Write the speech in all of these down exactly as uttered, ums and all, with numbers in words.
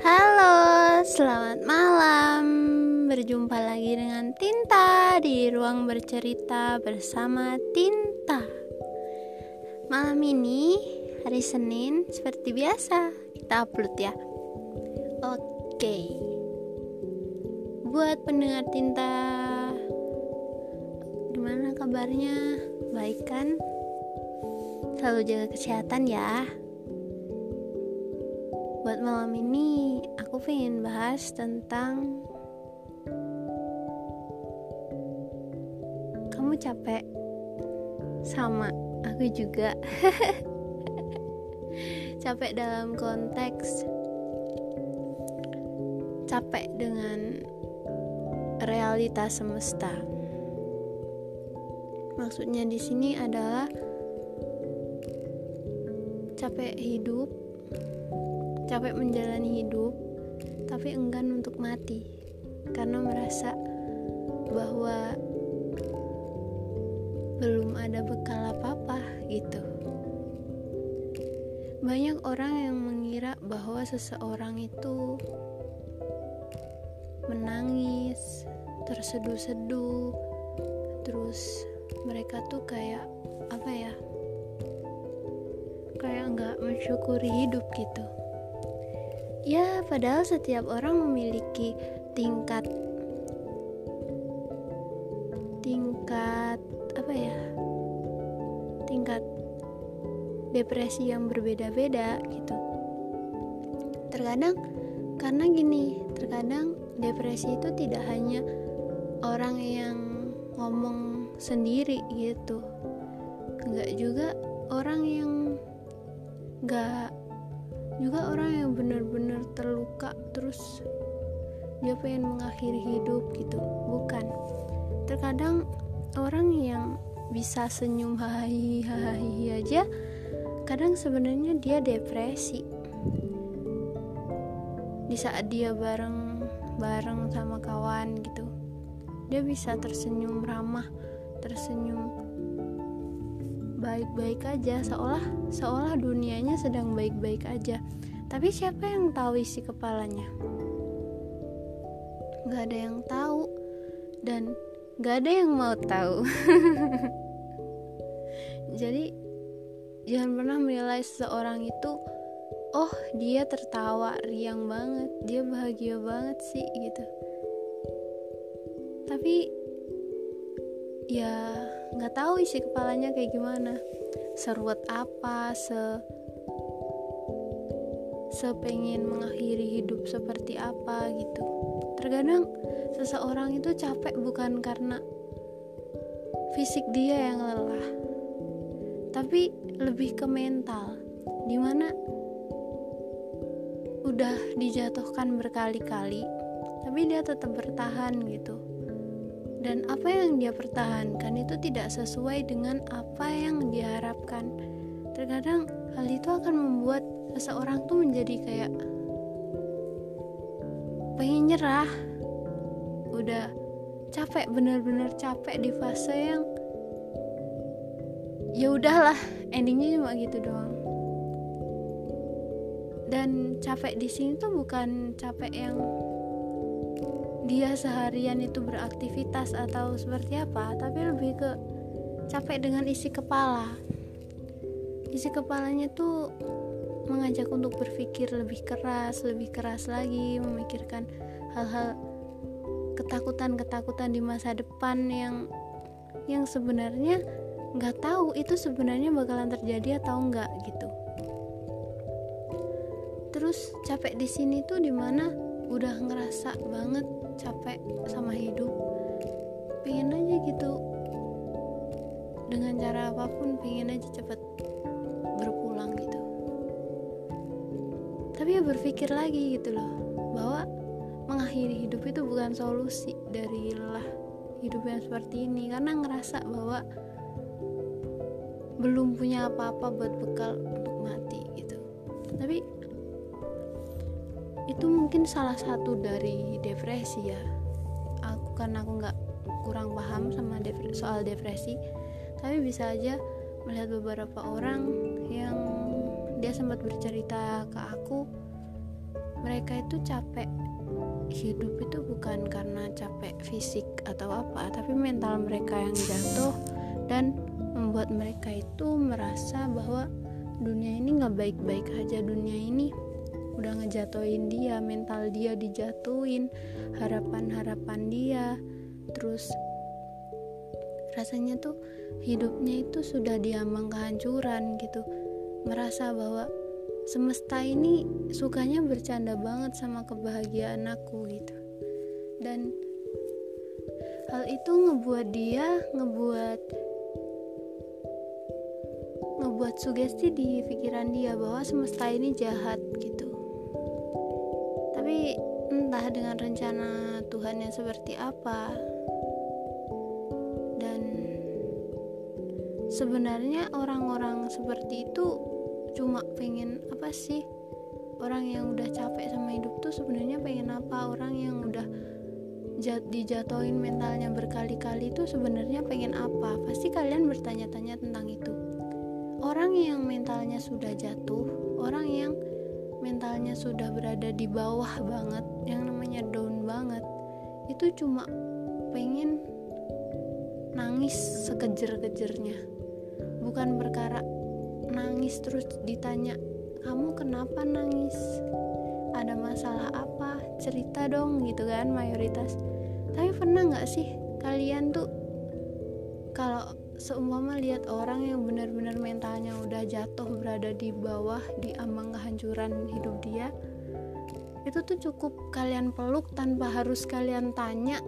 Halo, selamat malam. Berjumpa lagi dengan Tinta di Ruang Bercerita bersama Tinta. Malam ini hari Senin seperti biasa kita upload ya. Oke. Buat pendengar Tinta, gimana kabarnya? Baik kan? Selalu jaga kesehatan ya. Buat malam ini aku pengen bahas tentang kamu capek. Sama, aku juga capek dalam konteks capek dengan realitas semesta. Maksudnya di sini adalah capek hidup, capek menjalani hidup, tapi enggan untuk mati karena merasa bahwa belum ada bekal apa-apa gitu. Banyak orang yang mengira bahwa seseorang itu menangis, terseduh-seduh, terus mereka tuh kayak apa ya, kayak nggak mensyukuri hidup gitu ya. Padahal setiap orang memiliki tingkat tingkat apa ya tingkat depresi yang berbeda-beda gitu. Terkadang karena gini, terkadang depresi itu tidak hanya orang yang ngomong sendiri gitu, nggak juga orang yang nggak juga orang yang benar-benar terluka terus dia pengen mengakhiri hidup gitu, bukan. Terkadang orang yang bisa senyum hahaha hahaha aja kadang sebenarnya dia depresi. Di saat dia bareng bareng sama kawan gitu, dia bisa tersenyum ramah, tersenyum baik-baik aja, seolah seolah dunianya sedang baik-baik aja. Tapi siapa yang tahu isi kepalanya? Gak ada yang tahu dan gak ada yang mau tahu. Jadi jangan pernah menilai seseorang itu, oh dia tertawa riang banget, dia bahagia banget sih gitu. Tapi ya nggak tahu isi kepalanya kayak gimana, seruat apa, se sepengen mengakhiri hidup seperti apa gitu. Terkadang seseorang itu capek bukan karena fisik dia yang lelah, tapi lebih ke mental, dimana udah dijatuhkan berkali-kali tapi dia tetap bertahan gitu. Dan apa yang dia pertahankan itu tidak sesuai dengan apa yang diharapkan. Terkadang hal itu akan membuat seseorang tuh menjadi kayak pengen nyerah, udah capek, benar-benar capek di fase yang ya udahlah, endingnya cuma gitu doang. Dan capek di sini tuh bukan capek yang dia seharian itu beraktivitas atau seperti apa, tapi lebih ke capek dengan isi kepala. Isi kepalanya tuh mengajak untuk berpikir lebih keras, lebih keras lagi, memikirkan hal-hal, ketakutan-ketakutan di masa depan yang yang sebenarnya nggak tahu itu sebenarnya bakalan terjadi atau nggak gitu. Terus capek di sini tuh dimana udah ngerasa banget capek sama hidup, pengen aja gitu dengan cara apapun, pengen aja cepet berpulang gitu. Tapi ya berpikir lagi gitu loh, bahwa mengakhiri hidup itu bukan solusi dari lelah hidup yang seperti ini, karena ngerasa bahwa belum punya apa-apa buat bekal untuk mati gitu. Tapi itu mungkin salah satu dari depresi ya. Aku karena aku nggak kurang paham sama depre- soal depresi, tapi bisa aja melihat beberapa orang yang dia sempat bercerita ke aku, mereka itu capek hidup itu bukan karena capek fisik atau apa, tapi mental mereka yang jatuh dan membuat mereka itu merasa bahwa dunia ini gak baik-baik aja, dunia ini udah ngejatuhin dia, mental dia dijatuhin, harapan-harapan dia, terus rasanya tuh hidupnya itu sudah diambang kehancuran gitu, merasa bahwa semesta ini sukanya bercanda banget sama kebahagiaan aku gitu. Dan hal itu ngebuat dia ngebuat ngebuat sugesti di pikiran dia bahwa semesta ini jahat gitu. Tapi entah dengan rencana Tuhannya seperti apa. Dan sebenarnya orang-orang seperti itu cuma pengen apa sih, orang yang udah capek sama hidup tuh sebenarnya pengen apa, orang yang udah jat- dijatuhin mentalnya berkali-kali tuh sebenarnya pengen apa, pasti kalian bertanya-tanya tentang itu. Orang yang mentalnya sudah jatuh, orang yang mentalnya sudah berada di bawah banget, yang namanya down banget, itu cuma pengen nangis sekejer-kejernya, bukan perkara nangis terus ditanya kamu kenapa nangis, ada masalah apa, cerita dong gitu kan mayoritas. Tapi pernah nggak sih kalian tuh kalau seumpama lihat orang yang benar-benar mentalnya udah jatuh, berada di bawah, di ambang kehancuran hidup dia, itu tuh cukup kalian peluk tanpa harus kalian tanya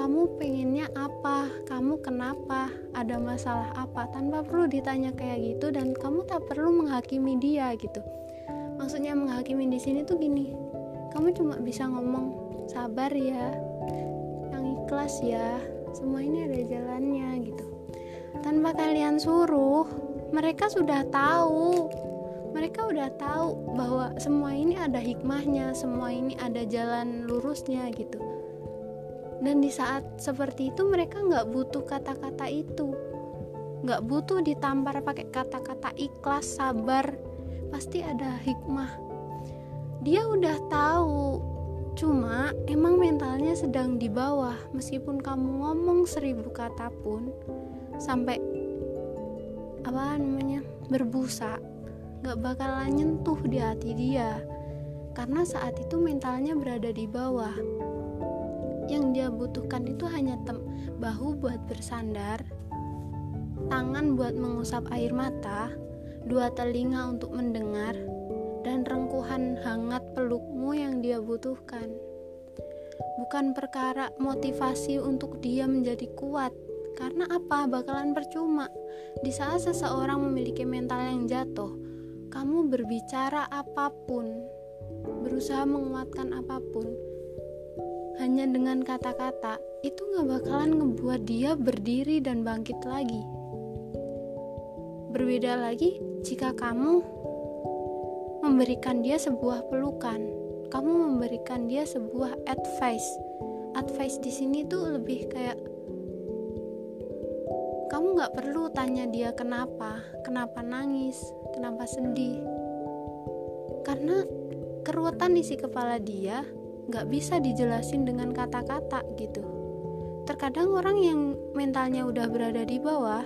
kamu pengennya apa, kamu kenapa, ada masalah apa, tanpa perlu ditanya kayak gitu. Dan kamu tak perlu menghakimi dia gitu, maksudnya menghakimi di sini tuh gini, kamu cuma bisa ngomong sabar ya, yang ikhlas ya, semua ini ada jalannya gitu. Tanpa kalian suruh, mereka sudah tahu, mereka udah tahu bahwa semua ini ada hikmahnya, semua ini ada jalan lurusnya gitu. Dan di saat seperti itu mereka gak butuh kata-kata itu, gak butuh ditampar pakai kata-kata ikhlas, sabar, pasti ada hikmah. Dia udah tahu, cuma emang mentalnya sedang di bawah. Meskipun kamu ngomong seribu kata pun, sampai apa namanya berbusa, gak bakalan nyentuh di hati dia, karena saat itu mentalnya berada di bawah. Yang dia butuhkan itu hanya tem- bahu buat bersandar, tangan buat mengusap air mata, dua telinga untuk mendengar, dan rengkuhan hangat pelukmu yang dia butuhkan. Bukan perkara motivasi untuk dia menjadi kuat, karena apa? Bakalan percuma. Di saat seseorang memiliki mental yang jatuh, kamu berbicara apapun, berusaha menguatkan apapun, hanya dengan kata-kata itu gak bakalan ngebuat dia berdiri dan bangkit lagi. Berbeda lagi jika kamu memberikan dia sebuah pelukan, kamu memberikan dia sebuah advice. Advice di sini tuh lebih kayak kamu gak perlu tanya dia kenapa, kenapa nangis, kenapa sedih, karena keruwetan isi kepala dia gak bisa dijelasin dengan kata-kata gitu. Terkadang orang yang mentalnya udah berada di bawah,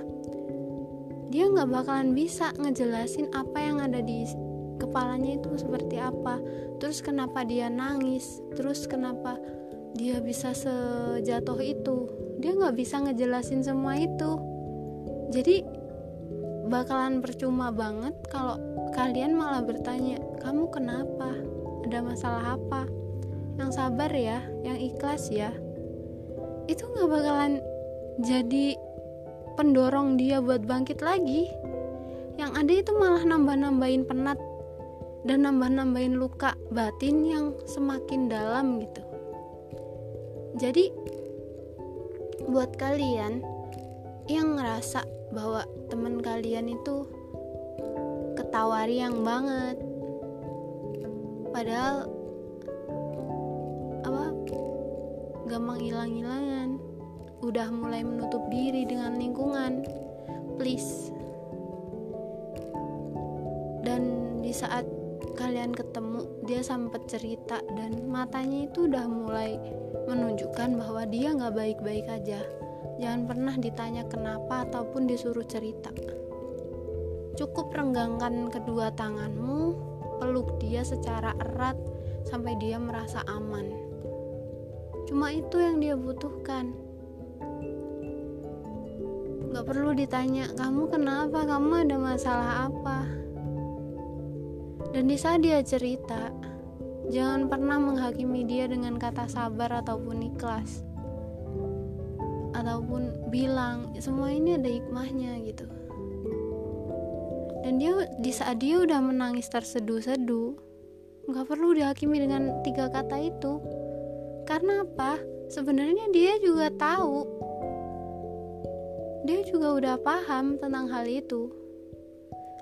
dia gak bakalan bisa ngejelasin apa yang ada di kepalanya itu seperti apa, terus kenapa dia nangis, terus kenapa dia bisa sejatuh itu. Dia gak bisa ngejelasin semua itu. Jadi bakalan percuma banget kalau kalian malah bertanya kamu kenapa, ada masalah apa, yang sabar ya, yang ikhlas ya. Itu gak bakalan jadi pendorong dia buat bangkit lagi. Yang ada itu malah nambah-nambahin penat dan nambah-nambahin luka batin yang semakin dalam gitu. Jadi buat kalian yang ngerasa bahwa teman kalian itu ketawari yang banget, padahal gampang hilang-hilangan, udah mulai menutup diri dengan lingkungan. Please. Dan di saat kalian ketemu, dia sempat cerita dan matanya itu udah mulai menunjukkan bahwa dia gak baik-baik aja. Jangan pernah ditanya kenapa ataupun disuruh cerita. Cukup renggangkan kedua tanganmu, peluk dia secara erat sampai dia merasa aman. Cuma itu yang dia butuhkan. Gak perlu ditanya, kamu kenapa, kamu ada masalah apa. Dan di saat dia cerita, jangan pernah menghakimi dia dengan kata sabar ataupun ikhlas, ataupun bilang semua ini ada hikmahnya gitu. Dan dia di saat dia udah menangis terseduh-seduh, gak perlu dihakimi dengan tiga kata itu. Karena apa? Sebenarnya dia juga tahu, dia juga udah paham tentang hal itu.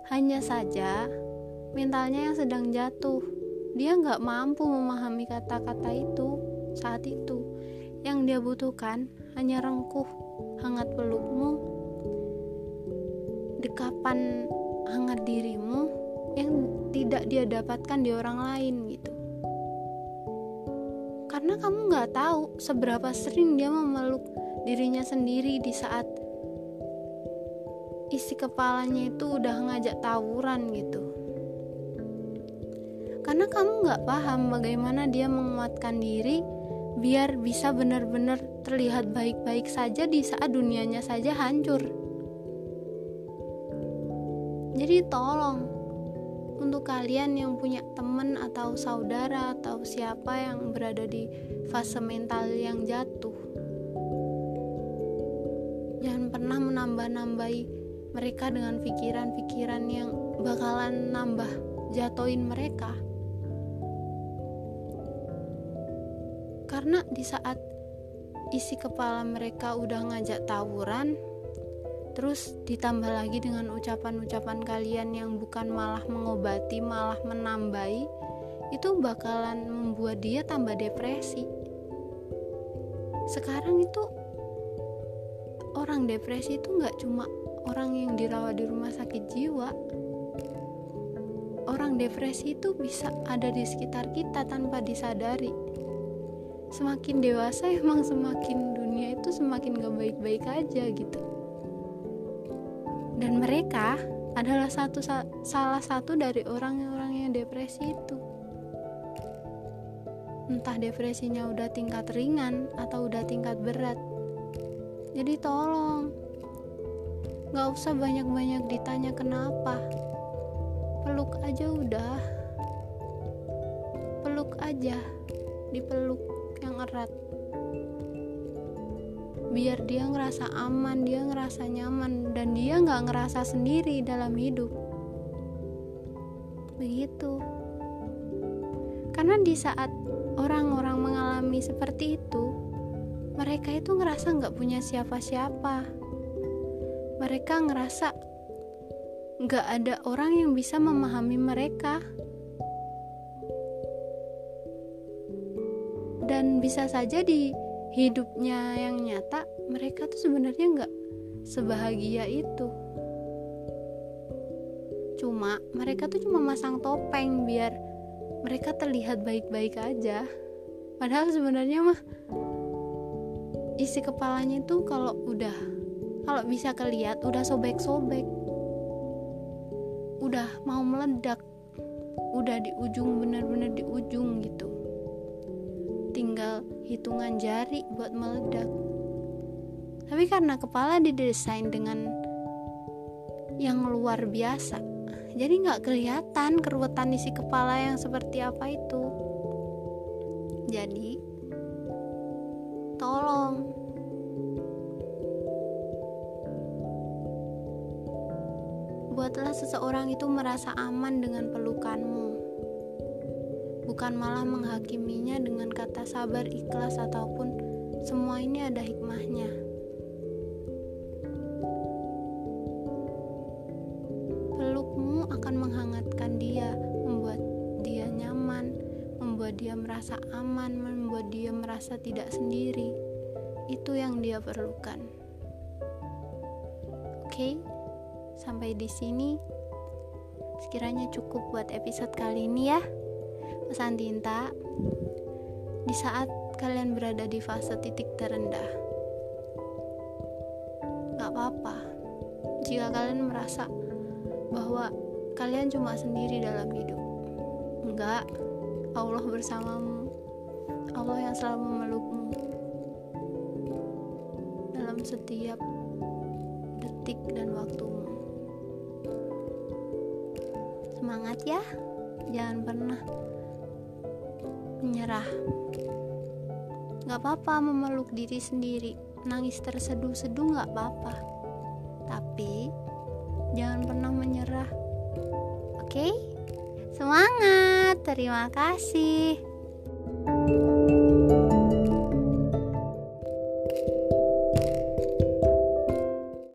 Hanya saja mentalnya yang sedang jatuh, dia gak mampu memahami kata-kata itu saat itu. Yang dia butuhkan hanya rengkuh hangat pelukmu, dekapan hangat dirimu yang tidak dia dapatkan di orang lain gitu. Karena kamu gak tahu seberapa sering dia memeluk dirinya sendiri di saat isi kepalanya itu udah ngajak tawuran gitu. Karena kamu gak paham bagaimana dia menguatkan diri biar bisa benar-benar terlihat baik-baik saja di saat dunianya saja hancur. Jadi tolong, untuk kalian yang punya teman atau saudara atau siapa yang berada di fase mental yang jatuh, jangan pernah menambah-nambahi mereka dengan pikiran-pikiran yang bakalan nambah jatoin mereka. Karena di saat isi kepala mereka udah ngajak tawuran, terus ditambah lagi dengan ucapan-ucapan kalian yang bukan malah mengobati, malah menambahi, itu bakalan membuat dia tambah depresi. Sekarang itu orang depresi itu gak cuma orang yang dirawat di rumah sakit jiwa. Orang depresi itu bisa ada di sekitar kita tanpa disadari. Semakin dewasa emang semakin dunia itu semakin gak baik-baik aja gitu. Dan mereka adalah satu salah satu dari orang-orang yang depresi itu. Entah depresinya udah tingkat ringan atau udah tingkat berat. Jadi tolong, gak usah banyak-banyak ditanya kenapa. Peluk aja udah. Peluk aja. Dipeluk yang erat. Biar dia ngerasa aman, dia ngerasa nyaman, dan dia gak ngerasa sendiri dalam hidup. Begitu. Karena di saat orang-orang mengalami seperti itu, mereka itu ngerasa gak punya siapa-siapa. Mereka ngerasa gak ada orang yang bisa memahami mereka. Dan bisa saja di hidupnya yang nyata, mereka tuh sebenarnya gak sebahagia itu. Cuma mereka tuh cuma masang topeng biar mereka terlihat baik-baik aja. Padahal sebenarnya mah isi kepalanya itu kalau udah Kalau bisa kelihat udah sobek-sobek, udah mau meledak, udah di ujung, bener-bener di ujung gitu. Tinggal hitungan jari buat meledak. Tapi karena kepala didesain dengan yang luar biasa, jadi gak kelihatan keruwetan isi kepala yang seperti apa itu. Jadi tolong, buatlah seseorang itu merasa aman dengan pelukanmu, bukan malah menghakiminya dengan kata sabar, ikhlas, ataupun semua ini ada hikmahnya. Pelukmu akan menghangatkan dia, membuat dia nyaman, membuat dia merasa aman, membuat membuat dia merasa tidak sendiri. Itu yang dia perlukan. Oke, sampai di sini sekiranya cukup buat episode kali ini ya. Pesan tinta, di saat kalian berada di fase titik terendah, gak apa-apa jika kalian merasa bahwa kalian cuma sendiri dalam hidup. Enggak, Allah bersamamu, Allah yang selalu memelukmu dalam setiap detik dan waktumu. Semangat ya, jangan pernah menyerah. Gak apa-apa memeluk diri sendiri, nangis terseduh-seduh gak apa-apa, tapi jangan pernah menyerah. Oke? Semangat, terima kasih.